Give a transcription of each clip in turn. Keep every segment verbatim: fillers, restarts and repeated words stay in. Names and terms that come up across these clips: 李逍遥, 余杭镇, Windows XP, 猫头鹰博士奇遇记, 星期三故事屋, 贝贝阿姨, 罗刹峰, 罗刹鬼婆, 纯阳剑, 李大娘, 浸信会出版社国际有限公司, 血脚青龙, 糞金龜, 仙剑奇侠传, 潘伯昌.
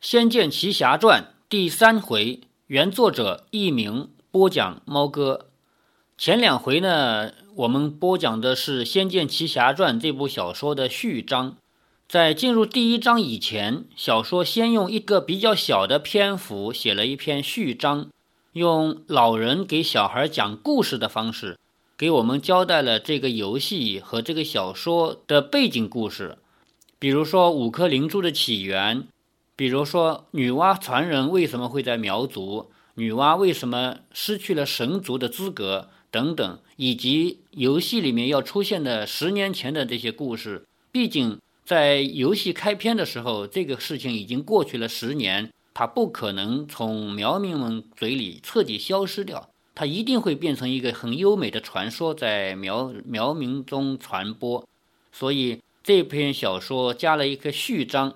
仙剑奇侠传第三回，原作者佚名，播讲猫哥。前两回呢，我们播讲的是仙剑奇侠传这部小说的序章。在进入第一章以前，小说先用一个比较小的篇幅写了一篇序章，用老人给小孩讲故事的方式，给我们交代了这个游戏和这个小说的背景故事，比如说五颗灵珠的起源，比如说女娲传人为什么会在苗族，女娲为什么失去了神族的资格等等，以及游戏里面要出现的十年前的这些故事。毕竟在游戏开篇的时候，这个事情已经过去了十年，它不可能从苗民们嘴里彻底消失掉，它一定会变成一个很优美的传说在苗苗民中传播。所以这篇小说加了一个序章，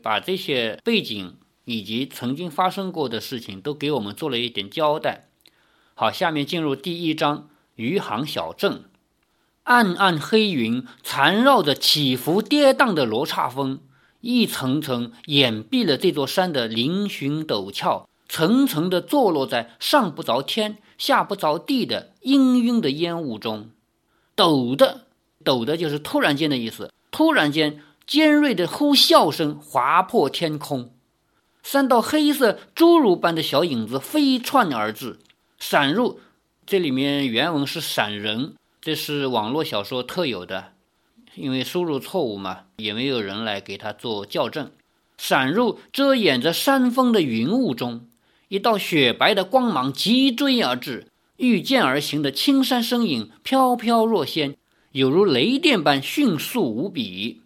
把这些背景以及曾经发生过的事情都给我们做了一点交代。好，下面进入第一章，余杭小镇。暗暗黑云缠绕着起伏跌宕的罗刹峰，一层层掩蔽了这座山的嶙峋陡峭，层层的坐落在上不着天下不着地的氤氲的烟雾中。陡的，陡的就是突然间的意思，突然间尖锐的呼啸声划破天空，三道黑色侏儒般的小影子飞窜而至，闪入，这里面原文是闪人，这是网络小说特有的，因为输入错误嘛，也没有人来给他做校正。闪入遮掩着山峰的云雾中，一道雪白的光芒急追而至，御剑而行的青山身影飘飘若仙，有如雷电般迅速无比。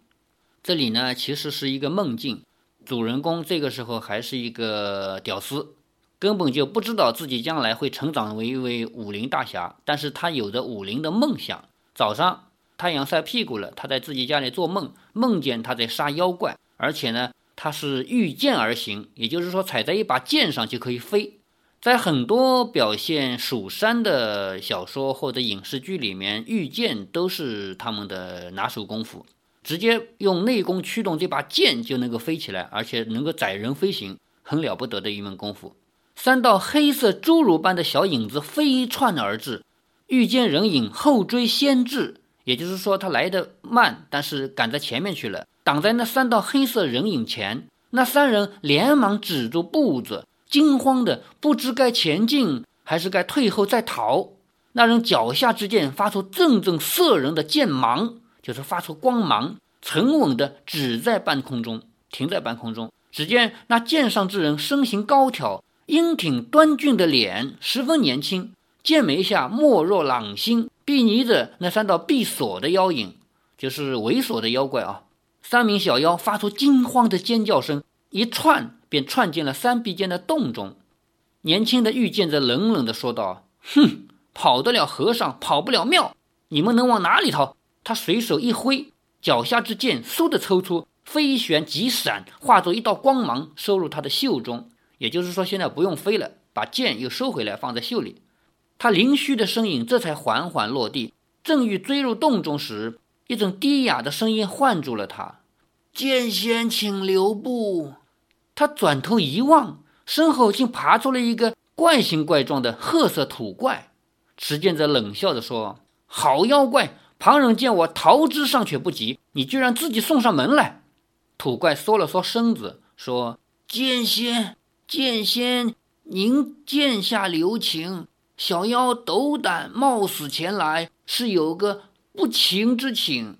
这里呢，其实是一个梦境，主人公这个时候还是一个屌丝，根本就不知道自己将来会成长为一位武林大侠，但是他有着武林的梦想。早上太阳晒屁股了，他在自己家里做梦，梦见他在杀妖怪，而且呢，他是御剑而行，也就是说踩在一把剑上就可以飞。在很多表现蜀山的小说或者影视剧里面，御剑都是他们的拿手功夫，直接用内功驱动这把剑就能够飞起来，而且能够载人飞行，很了不得的一门功夫。三道黑色侏儒般的小影子飞窜而至，御剑人影后追先至，也就是说他来得慢，但是赶在前面去了，挡在那三道黑色人影前。那三人连忙止住步子，惊慌的不知该前进还是该退后再逃。那人脚下之剑发出阵阵射人的剑芒，就是发出光芒，沉稳的止在半空中，停在半空中。只见那剑上之人身形高挑，英挺端峻的脸十分年轻，剑眉下没若朗星，睥睨着那三道闭锁的妖影，就是猥琐的妖怪啊。三名小妖发出惊慌的尖叫声，一窜便窜进了山壁间的洞中。年轻的御剑者冷冷地说道：“哼，跑得了和尚跑不了庙，你们能往哪里逃？”他随手一挥，脚下之剑嗖地抽出，飞旋急闪，化作一道光芒收入他的袖中，也就是说现在不用飞了，把剑又收回来放在袖里。他凌虚的身影这才缓缓落地，正欲追入洞中时，一种低哑的声音唤住了他：“剑仙请留步。”他转头一望，身后竟爬出了一个怪形怪状的褐色土怪。持剑者冷笑着说：“好妖怪，旁人见我逃之尚且不及，你居然自己送上门来。”土怪缩了缩身子说：“剑仙，剑仙，您剑下留情，小妖斗胆冒死前来，是有个不情之请。”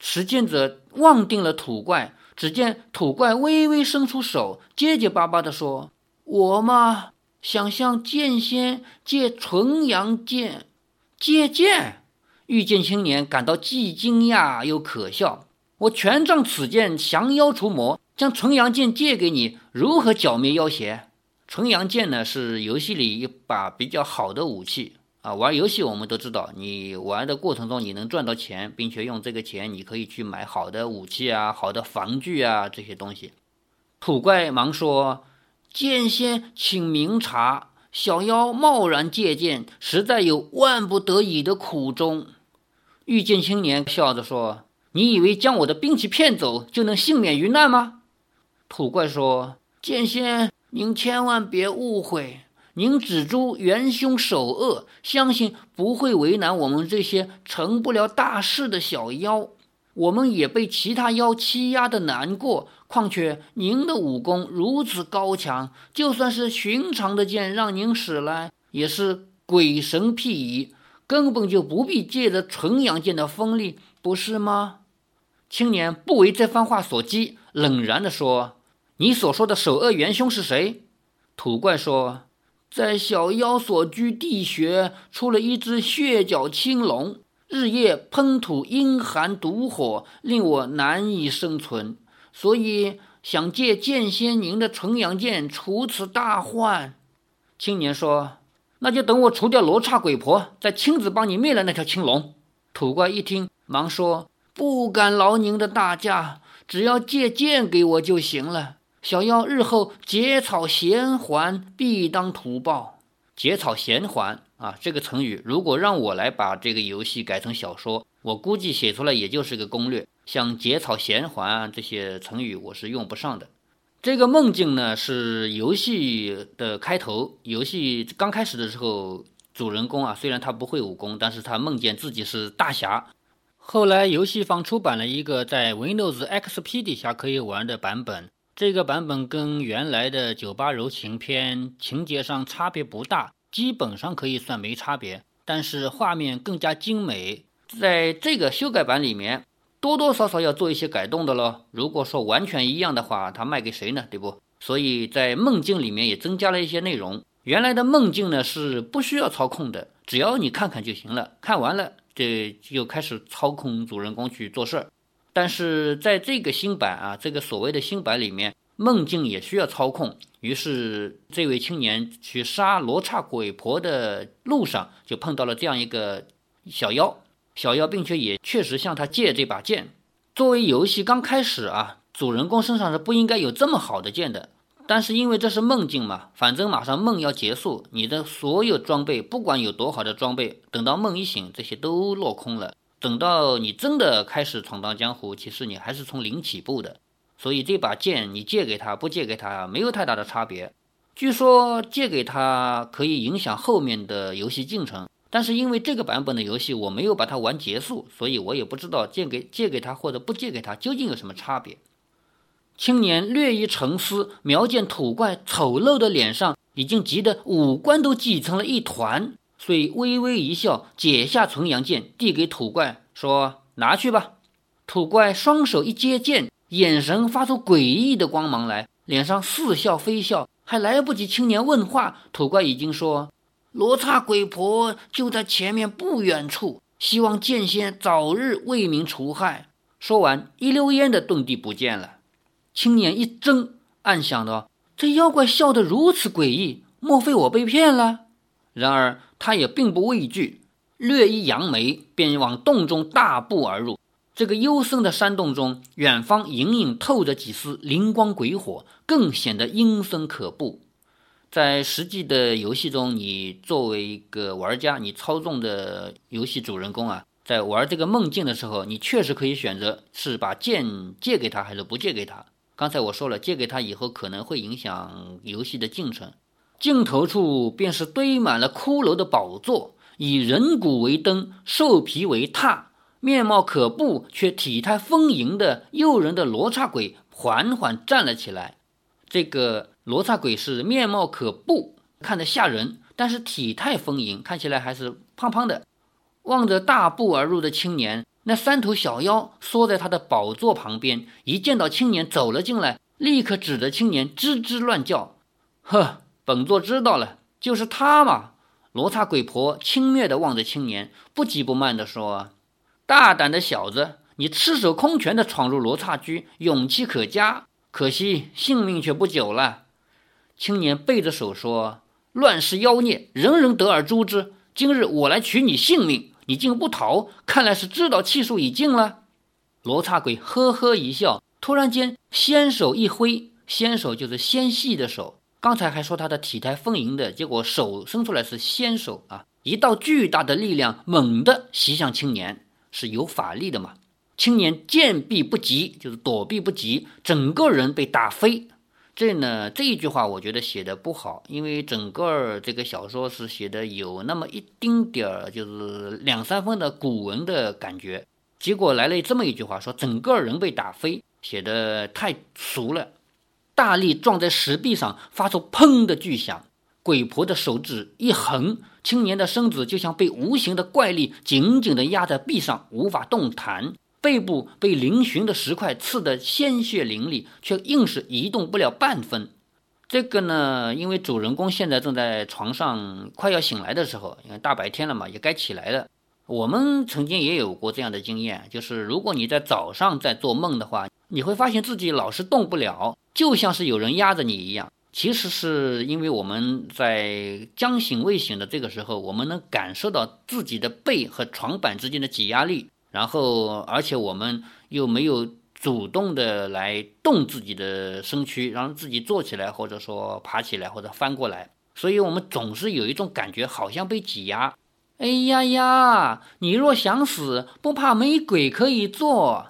持剑者望定了土怪，只见土怪微微伸出手，结结巴巴地说：“我嘛，想向剑仙借纯阳剑。”借剑？御剑青年感到既惊讶又可笑。“我权杖此剑降妖除魔，将纯阳剑借给你，如何剿灭妖邪？”纯阳剑呢，是游戏里一把比较好的武器啊。玩游戏我们都知道，你玩的过程中你能赚到钱，并且用这个钱你可以去买好的武器啊，好的防具啊，这些东西。土怪忙说：“剑仙请明察，小妖贸然借剑，实在有万不得已的苦衷。”御剑青年笑着说：“你以为将我的兵器骗走就能幸免于难吗？”土怪说：“剑仙，您千万别误会，您只诛元凶首恶，相信不会为难我们这些成不了大事的小妖。我们也被其他妖欺压的难过，况且您的武功如此高强，就算是寻常的剑让您使来，也是鬼神裨矣，根本就不必借着纯阳剑的锋利，不是吗？青年不为这番话所激，冷然地说：你所说的首恶元凶是谁？土怪说：在小妖所居地穴，出了一只血脚青龙，日夜喷吐阴寒毒火，令我难以生存，所以想借剑仙您的纯阳剑除此大患。青年说：那就等我除掉罗刹鬼婆，再亲自帮你灭了那条青龙。土怪一听，忙说：不敢劳您的大驾，只要借剑给我就行了。小妖日后结草衔环，必当图报。结草衔环啊，这个成语如果让我来把这个游戏改成小说，我估计写出来也就是个攻略，像结草衔环啊这些成语我是用不上的。这个梦境呢，是游戏的开头，游戏刚开始的时候，主人公啊虽然他不会武功，但是他梦见自己是大侠。后来游戏方出版了一个在 Windows X P 底下可以玩的版本，这个版本跟原来的酒吧柔情片情节上差别不大，基本上可以算没差别，但是画面更加精美。在这个修改版里面多多少少要做一些改动的咯，如果说完全一样的话，它卖给谁呢，对不？所以在梦境里面也增加了一些内容。原来的梦境呢是不需要操控的，只要你看看就行了，看完了这就开始操控主人公去做事儿。但是在这个新版啊，这个所谓的新版里面，梦境也需要操控，于是这位青年去杀罗刹鬼婆的路上就碰到了这样一个小妖。小妖并且也确实向他借这把剑。作为游戏刚开始啊，主人公身上是不应该有这么好的剑的，但是因为这是梦境嘛，反正马上梦要结束，你的所有装备不管有多好的装备，等到梦一醒这些都落空了，等到你真的开始闯荡江湖，其实你还是从零起步的。所以这把剑你借给他不借给他没有太大的差别。据说借给他可以影响后面的游戏进程，但是因为这个版本的游戏我没有把它玩结束，所以我也不知道借给借给他或者不借给他究竟有什么差别。青年略一沉思，瞄见土怪丑陋的脸上已经急得五官都挤成了一团，所以微微一笑，解下纯阳剑递给土怪说：拿去吧。土怪双手一接剑，眼神发出诡异的光芒来，脸上似笑非笑，还来不及青年问话，土怪已经说：罗刹鬼婆就在前面不远处，希望剑仙早日为民除害。说完一溜烟的遁地不见了。青年一怔，暗想到这妖怪笑得如此诡异，莫非我被骗了？然而他也并不畏惧，略一扬眉便往洞中大步而入。这个幽深的山洞中，远方隐隐透着几丝灵光鬼火，更显得阴森可怖。在实际的游戏中，你作为一个玩家，你操纵的游戏主人公啊，在玩这个梦境的时候，你确实可以选择是把剑借给他还是不借给他。刚才我说了，借给他以后可能会影响游戏的进程。镜头处便是堆满了骷髅的宝座，以人骨为灯，兽皮为榻，面貌可怖却体态丰盈的诱人的罗刹鬼缓缓站了起来。这个罗刹鬼是面貌可怖，看得吓人，但是体态丰盈，看起来还是胖胖的。望着大步而入的青年，那三头小妖缩在他的宝座旁边，一见到青年走了进来，立刻指着青年吱吱乱叫。呵，本座知道了，就是他嘛。罗刹鬼婆轻蔑地望着青年，不急不慢地说：大胆的小子，你赤手空拳地闯入罗刹居，勇气可嘉，可惜性命却不久了。青年背着手说：乱世妖孽，人人得而诛之，今日我来取你性命，你竟不逃，看来是知道气数已尽了。罗刹鬼呵呵一笑，突然间纤手一挥，纤手就是纤细的手，刚才还说他的体态丰盈的，结果手伸出来是纤手啊！一道巨大的力量猛地袭向青年，是有法力的嘛。青年见避不及，就是躲避不及，整个人被打飞。这呢这一句话我觉得写的不好，因为整个这个小说是写的有那么一丁点儿就是两三分的古文的感觉，结果来了这么一句话，说整个人被打飞，写的太俗了。大力撞在石壁上，发出砰的巨响，鬼婆的手指一横，青年的身子就像被无形的怪力紧紧地压在壁上，无法动弹，背部被嶙峋的石块刺得鲜血淋漓，却硬是移动不了半分。这个呢，因为主人公现在正在床上快要醒来的时候，因为大白天了嘛，也该起来了。我们曾经也有过这样的经验，就是如果你在早上在做梦的话，你会发现自己老是动不了，就像是有人压着你一样。其实是因为我们在将醒未醒的这个时候，我们能感受到自己的背和床板之间的挤压力，然后而且我们又没有主动的来动自己的身躯，让自己坐起来或者说爬起来或者翻过来，所以我们总是有一种感觉好像被挤压。哎呀呀，你若想死，不怕没鬼可以做。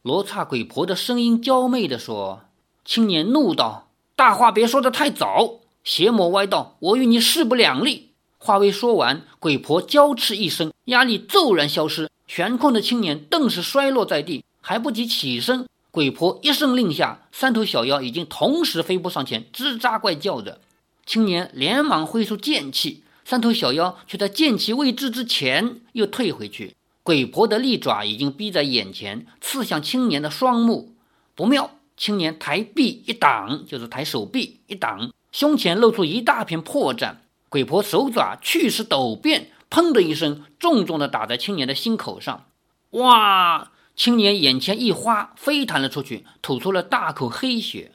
罗刹鬼婆的声音娇媚地说。青年怒道，大话别说得太早，邪魔歪道，我与你势不两立。话未说完，鬼婆娇斥一声，压力骤然消失，悬空的青年顿时摔落在地，还不及起身，鬼婆一声令下，三头小妖已经同时飞扑上前，吱喳怪叫着。青年连忙挥出剑气，三头小妖却在剑气未至之前又退回去。鬼婆的利爪已经逼在眼前，刺向青年的双目。不妙，青年抬臂一挡，就是抬手臂一挡，胸前露出一大片破绽。鬼婆手爪去势陡变，砰的一声，重重地打在青年的心口上。哇！青年眼前一花，飞弹了出去，吐出了大口黑血。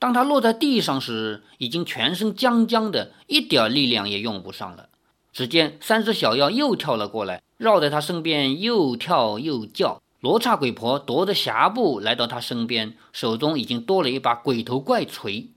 当他落在地上时，已经全身僵僵的，一点力量也用不上了。只见三只小妖又跳了过来，绕在他身边又跳又叫。罗刹鬼婆踱着霞步来到他身边，手中已经多了一把鬼头怪锤。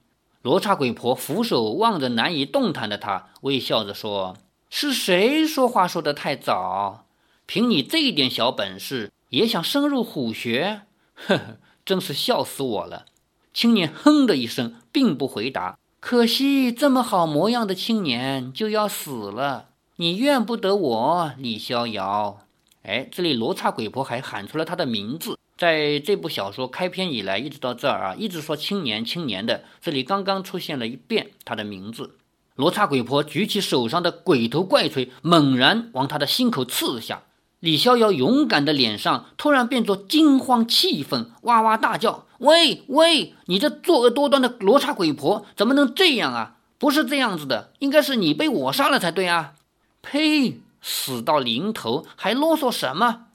罗刹鬼婆俯首望着难以动弹的他，微笑着说，是谁说话说得太早？凭你这一点小本事也想深入虎穴？呵呵，真是笑死我了。青年哼的一声，并不回答。可惜这么好模样的青年就要死了，你怨不得我，李逍遥。哎，这里罗刹鬼婆还喊出了他的名字。在这部小说开篇以来一直到这儿啊，一直说青年青年的，这里刚刚出现了一遍他的名字。罗刹鬼婆举起手上的鬼头怪锤，猛然往他的心口刺下。李逍遥勇敢的脸上突然变作惊慌气愤，哇哇大叫，喂喂，你这作恶多端的罗刹鬼婆怎么能这样啊？不是这样子的，应该是你被我杀了才对啊。呸，死到临头还啰嗦什么？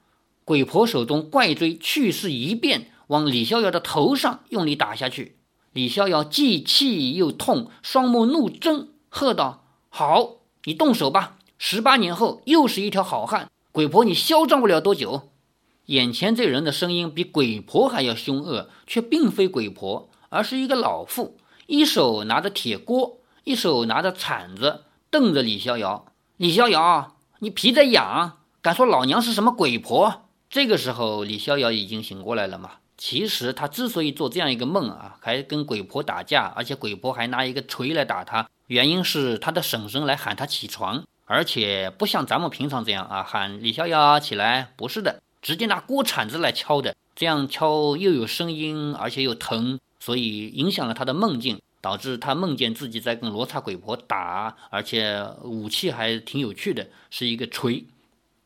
鬼婆手中怪锥去势一变，往李逍遥的头上用力打下去。李逍遥既气又痛，双目怒睁，喝道，好，你动手吧，十八年后又是一条好汉，鬼婆你嚣张不了多久。眼前这人的声音比鬼婆还要凶恶，却并非鬼婆，而是一个老妇，一手拿着铁锅，一手拿着铲子，瞪着李逍遥。李逍遥，你皮在痒，敢说老娘是什么鬼婆？这个时候李逍遥已经醒过来了嘛。其实他之所以做这样一个梦啊，还跟鬼婆打架，而且鬼婆还拿一个锤来打他，原因是他的婶婶来喊他起床，而且不像咱们平常这样啊，喊李逍遥起来，不是的，直接拿锅铲子来敲的，这样敲又有声音，而且又疼，所以影响了他的梦境，导致他梦见自己在跟罗刹鬼婆打，而且武器还挺有趣的，是一个锤。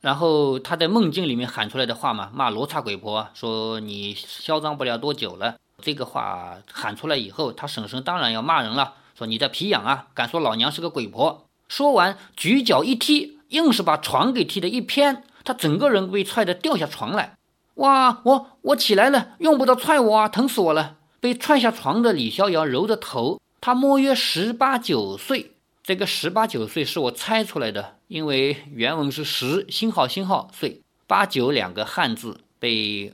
然后他在梦境里面喊出来的话嘛，骂罗刹鬼婆说你嚣张不了多久了。这个话喊出来以后，他婶婶当然要骂人了，说你在皮痒啊，敢说老娘是个鬼婆。说完举脚一踢，硬是把床给踢得一偏，他整个人被踹得掉下床来。哇，我我起来了，用不着踹我啊，疼死我了。被踹下床的李逍遥揉着头，他摸约十八九岁。这个十八九岁是我猜出来的，因为原文是十星号星号岁，八九两个汉字被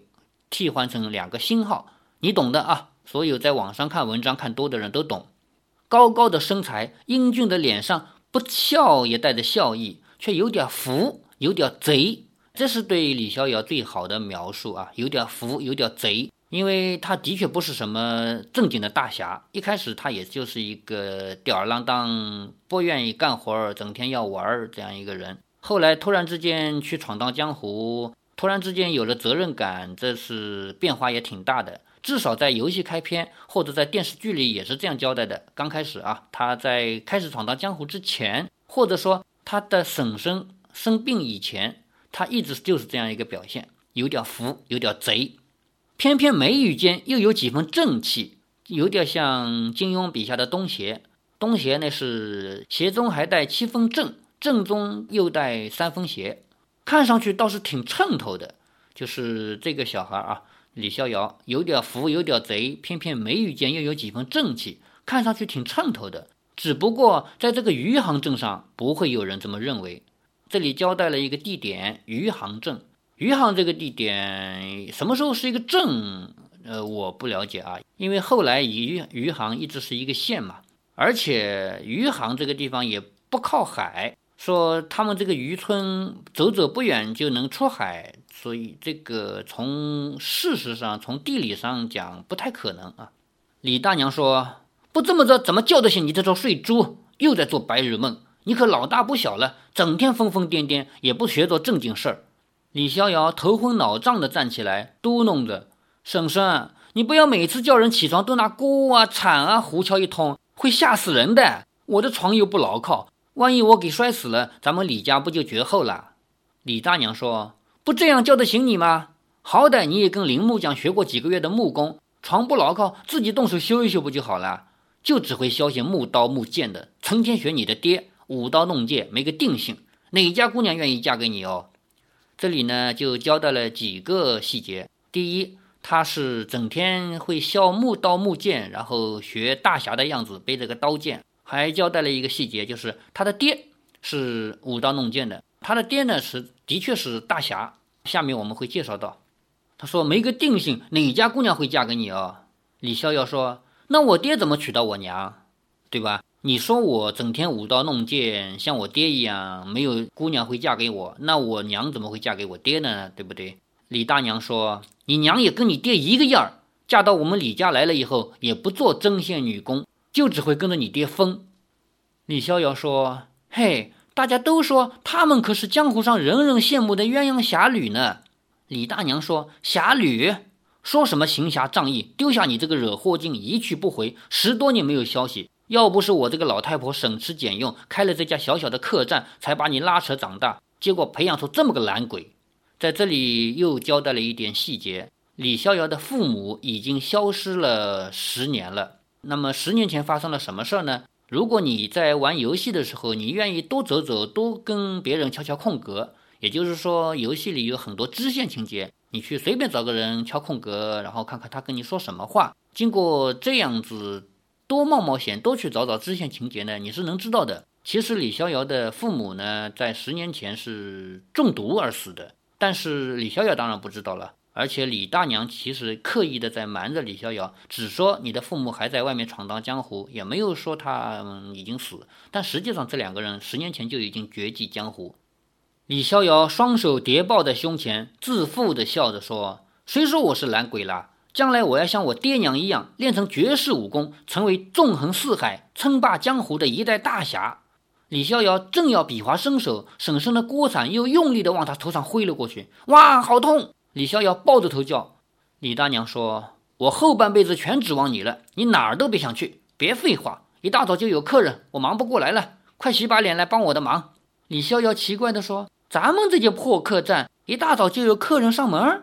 替换成两个星号，你懂的啊，所有在网上看文章看多的人都懂。高高的身材，英俊的脸上不笑也带着笑意，却有点浮，有点贼，这是对李逍遥最好的描述啊，有点浮，有点贼。因为他的确不是什么正经的大侠，一开始他也就是一个吊儿郎当，不愿意干活，整天要玩这样一个人。后来突然之间去闯荡江湖，突然之间有了责任感，这是变化也挺大的。至少在游戏开篇或者在电视剧里也是这样交代的。刚开始啊，他在开始闯荡江湖之前，或者说他的婶婶生病以前，他一直就是这样一个表现，有点浮，有点贼，偏偏眉宇间又有几分正气，有点像金庸笔下的东邪。东邪呢是邪中还带七分正，正中又带三分邪，看上去倒是挺称头的。就是这个小孩啊，李逍遥有点浮有点贼，偏偏眉宇间又有几分正气，看上去挺称头的。只不过在这个余杭镇上不会有人这么认为。这里交代了一个地点，余杭镇。余杭这个地点什么时候是一个镇，呃，我不了解啊，因为后来余余杭一直是一个县嘛，而且余杭这个地方也不靠海，说他们这个渔村走走不远就能出海，所以这个从事实上从地理上讲不太可能啊。李大娘说，不这么着怎么叫得醒你这头睡猪，又在做白日梦，你可老大不小了，整天疯疯癫癫，也不学做正经事儿。李逍遥头昏脑胀地站起来，嘟哝着，婶婶你不要每次叫人起床都拿锅啊铲啊胡敲一通，会吓死人的，我的床又不牢靠，万一我给摔死了，咱们李家不就绝后了。李大娘说，不这样叫得醒你吗？好歹你也跟林木匠学过几个月的木工，床不牢靠自己动手修一修不就好了，就只会消遣木刀木剑的，成天学你的爹舞刀弄剑，没个定性，哪家姑娘愿意嫁给你哦。这里呢就交代了几个细节。第一，他是整天会削木刀木剑，然后学大侠的样子，背着个刀剑。还交代了一个细节，就是他的爹是舞刀弄剑的，他的爹呢是的确是大侠，下面我们会介绍到。他说没个定性，哪家姑娘会嫁给你哦。李逍遥说，那我爹怎么娶到我娘，对吧？你说我整天舞刀弄剑像我爹一样，没有姑娘会嫁给我，那我娘怎么会嫁给我爹呢，对不对？李大娘说，你娘也跟你爹一个样，嫁到我们李家来了以后也不做针线女工，就只会跟着你爹疯。李逍遥说，嘿，大家都说他们可是江湖上人人羡慕的鸳鸯侠侣呢。李大娘说，侠侣说什么行侠仗义，丢下你这个惹祸精一去不回，十多年没有消息，要不是我这个老太婆省吃俭用开了这家小小的客栈，才把你拉扯长大，结果培养出这么个懒鬼。在这里又交代了一点细节，李逍遥的父母已经消失了十年了。那么十年前发生了什么事呢？如果你在玩游戏的时候，你愿意多走走，多跟别人敲敲空格，也就是说游戏里有很多支线情节，你去随便找个人敲空格，然后看看他跟你说什么话，经过这样子多冒冒险，多去找找支线情节呢，你是能知道的。其实李逍遥的父母呢，在十年前是中毒而死的，但是李逍遥当然不知道了。而且李大娘其实刻意的在瞒着李逍遥，只说你的父母还在外面闯荡江湖，也没有说他、嗯、已经死，但实际上这两个人十年前就已经绝迹江湖。李逍遥双手叠抱在胸前，自负的笑着说，谁说我是懒鬼啦？将来我要像我爹娘一样练成绝世武功，成为纵横四海称霸江湖的一代大侠。李逍遥正要比划伸手，婶婶的锅铲又用力的往他头上挥了过去，哇好痛！李逍遥抱着头叫。李大娘说，我后半辈子全指望你了，你哪儿都别想去，别废话，一大早就有客人，我忙不过来了，快洗把脸来帮我的忙。李逍遥奇怪地说，咱们这些破客栈一大早就有客人上门？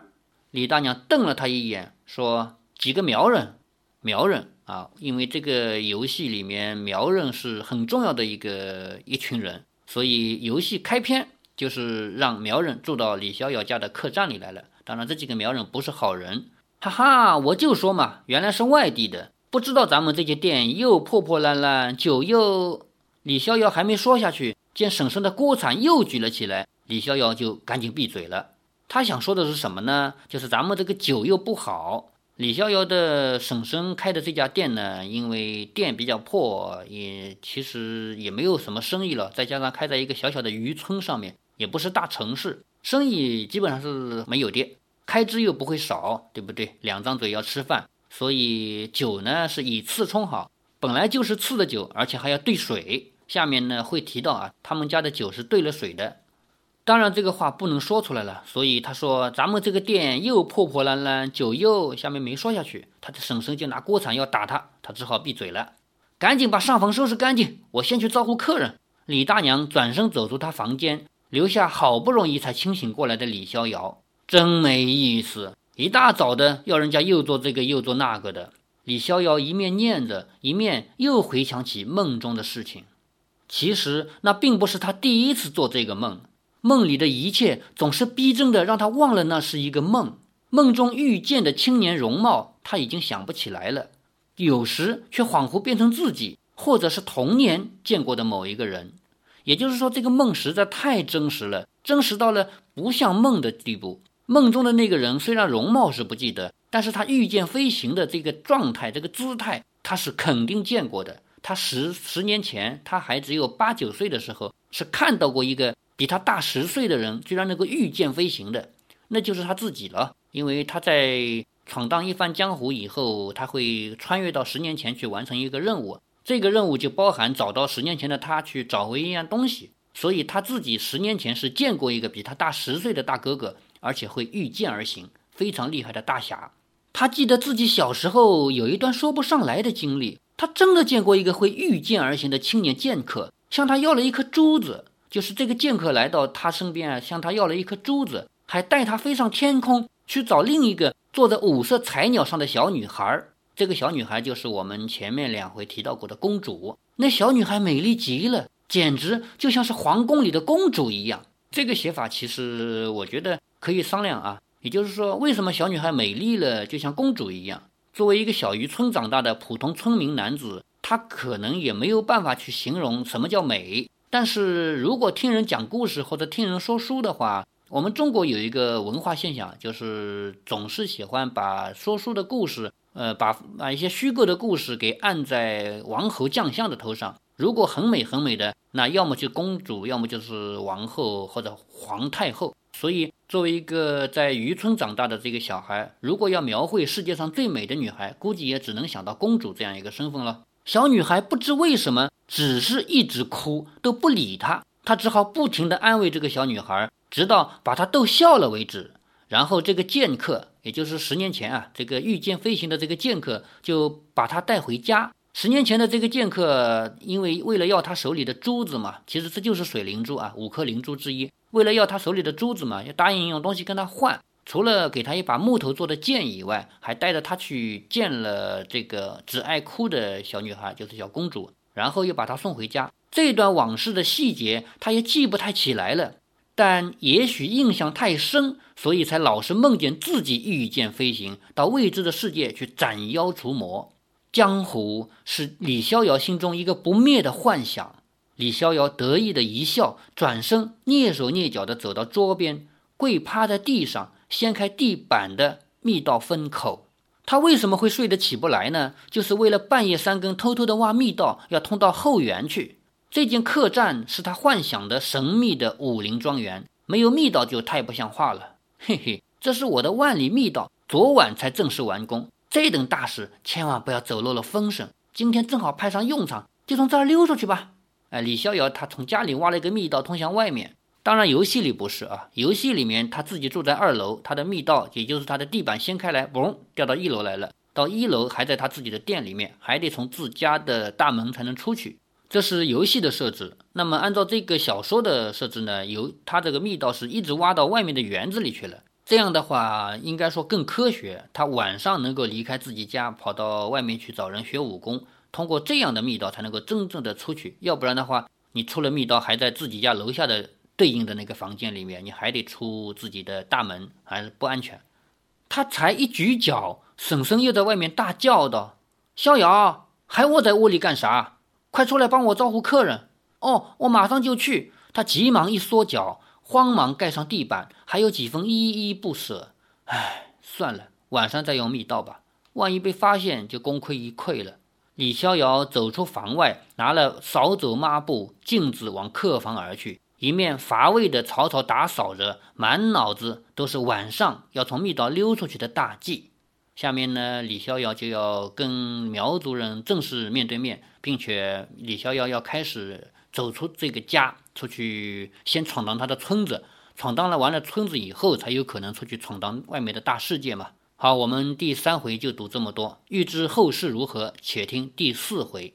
李大娘瞪了他一眼说，几个苗人。苗人啊，因为这个游戏里面苗人是很重要的一个一群人，所以游戏开篇就是让苗人住到李逍遥家的客栈里来了。当然这几个苗人不是好人，哈哈，我就说嘛，原来是外地的，不知道咱们这些店又破破烂烂，酒又……李逍遥还没说下去，见婶婶的锅铲又举了起来，李逍遥就赶紧闭嘴了。他想说的是什么呢？就是咱们这个酒又不好。李逍遥的婶婶开的这家店呢，因为店比较破，也其实也没有什么生意了，再加上开在一个小小的渔村上面，也不是大城市，生意基本上是没有跌，开支又不会少，对不对？两张嘴要吃饭，所以酒呢是以次充好，本来就是次的酒，而且还要兑水。下面呢会提到啊，他们家的酒是兑了水的。当然这个话不能说出来了，所以他说咱们这个店又破破烂烂，酒又，下面没说下去，他的婶婶就拿锅铲要打他，他只好闭嘴了。赶紧把上房收拾干净，我先去招呼客人。李大娘转身走出她房间，留下好不容易才清醒过来的李逍遥。真没意思，一大早的要人家又做这个又做那个的。李逍遥一面念着，一面又回想起梦中的事情。其实那并不是他第一次做这个梦，梦里的一切总是逼真的让他忘了那是一个梦。梦中遇见的青年容貌他已经想不起来了，有时却恍惚变成自己，或者是童年见过的某一个人。也就是说，这个梦实在太真实了，真实到了不像梦的地步。梦中的那个人虽然容貌是不记得，但是他御剑飞行的这个状态，这个姿态他是肯定见过的。他十十年前，他还只有八九岁的时候，是看到过一个比他大十岁的人居然能够御剑飞行的，那就是他自己了。因为他在闯荡一番江湖以后，他会穿越到十年前去完成一个任务，这个任务就包含找到十年前的他，去找回一样东西。所以他自己十年前是见过一个比他大十岁的大哥哥，而且会御剑而行，非常厉害的大侠。他记得自己小时候有一段说不上来的经历，他真的见过一个会御剑而行的青年剑客，向他要了一颗珠子。就是这个剑客来到他身边，向他要了一颗珠子，还带他飞上天空，去找另一个坐在五色彩鸟上的小女孩。这个小女孩就是我们前面两回提到过的公主。那小女孩美丽极了，简直就像是皇宫里的公主一样。这个写法其实我觉得可以商量啊，也就是说，为什么小女孩美丽了就像公主一样？作为一个小渔村长大的普通村民男子，他可能也没有办法去形容什么叫美。但是如果听人讲故事或者听人说书的话，我们中国有一个文化现象，就是总是喜欢把说书的故事呃，把把一些虚构的故事给按在王侯将相的头上。如果很美很美的，那要么就公主，要么就是王后或者皇太后。所以作为一个在渔村长大的这个小孩，如果要描绘世界上最美的女孩，估计也只能想到公主这样一个身份了。小女孩不知为什么只是一直哭，都不理她，她只好不停地安慰这个小女孩，直到把她逗笑了为止。然后这个剑客，也就是十年前啊，这个御剑飞行的这个剑客就把他带回家。十年前的这个剑客，因为为了要他手里的珠子嘛，其实这就是水灵珠啊，五颗灵珠之一。为了要他手里的珠子嘛，要答应用东西跟他换，除了给他一把木头做的剑以外，还带着他去见了这个只爱哭的小女孩，就是小公主，然后又把她送回家。这段往事的细节他也记不太起来了，但也许印象太深，所以才老是梦见自己御剑飞行到未知的世界去斩妖除魔。江湖是李逍遥心中一个不灭的幻想。李逍遥得意的一笑，转身蹑手蹑脚地走到桌边，跪趴在地上，掀开地板的密道封口。他为什么会睡得起不来呢？就是为了半夜三更偷偷地挖密道，要通到后园去。这间客栈是他幻想的神秘的武林庄园，没有密道就太不像话了。嘿嘿，这是我的万里密道，昨晚才正式完工。这等大事，千万不要走漏了风声。今天正好派上用场，就从这儿溜出去吧。哎，李逍遥他从家里挖了一个密道通向外面。当然游戏里不是啊，游戏里面他自己住在二楼，他的密道也就是他的地板掀开来，嘣，掉到一楼来了。到一楼还在他自己的店里面，还得从自家的大门才能出去。这是游戏的设置。那么按照这个小说的设置呢，由它这个密道是一直挖到外面的园子里去了。这样的话应该说更科学，他晚上能够离开自己家，跑到外面去找人学武功，通过这样的密道才能够真正的出去。要不然的话，你出了密道还在自己家楼下的对应的那个房间里面，你还得出自己的大门，还是不安全。他才一举脚，婶婶又在外面大叫道：逍遥，还窝在屋里干啥？快出来帮我招呼客人。哦，我马上就去。他急忙一缩脚，慌忙盖上地板，还有几分依依不舍。唉，算了，晚上再用密道吧，万一被发现就功亏一篑了。李逍遥走出房外，拿了扫帚抹布、镜子往客房而去，一面乏味的草草打扫着，满脑子都是晚上要从密道溜出去的大计。下面呢，李逍遥就要跟苗族人正式面对面，并且李逍遥要开始走出这个家，出去先闯荡他的村子，闯荡了完了村子以后，才有可能出去闯荡外面的大世界嘛。好，我们第三回就读这么多，欲知后事如何，且听第四回。